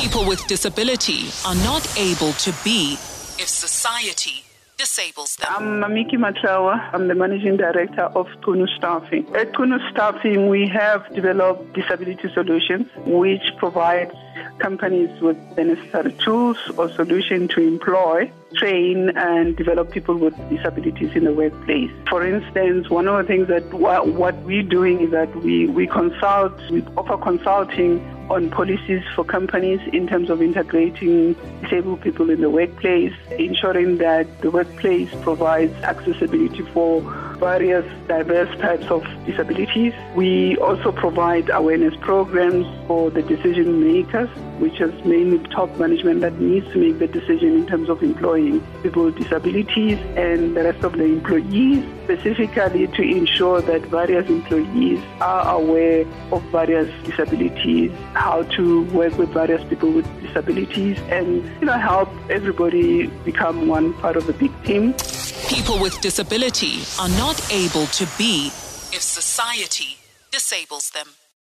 people with disability are not able to be if society disables them. I'm Mamiki Machawa. I'm the Managing Director of Kunu Staffing. At Kunu Staffing, we have developed disability solutions which provide companies with the necessary tools or solutions to employ, train and develop people with disabilities in the workplace. For instance, one of the things that what we're doing is that we offer consulting on policies for companies in terms of integrating disabled people in the workplace, ensuring that the workplace provides accessibility for various diverse types of disabilities. We also provide awareness programs for the decision makers, which is mainly top management that needs to make the decision in terms of employing people with disabilities and the rest of the employees, specifically to ensure that various employees are aware of various disabilities, how to work with various people with disabilities, and help everybody become one part of the big team. People with disability are not able to be if society disables them.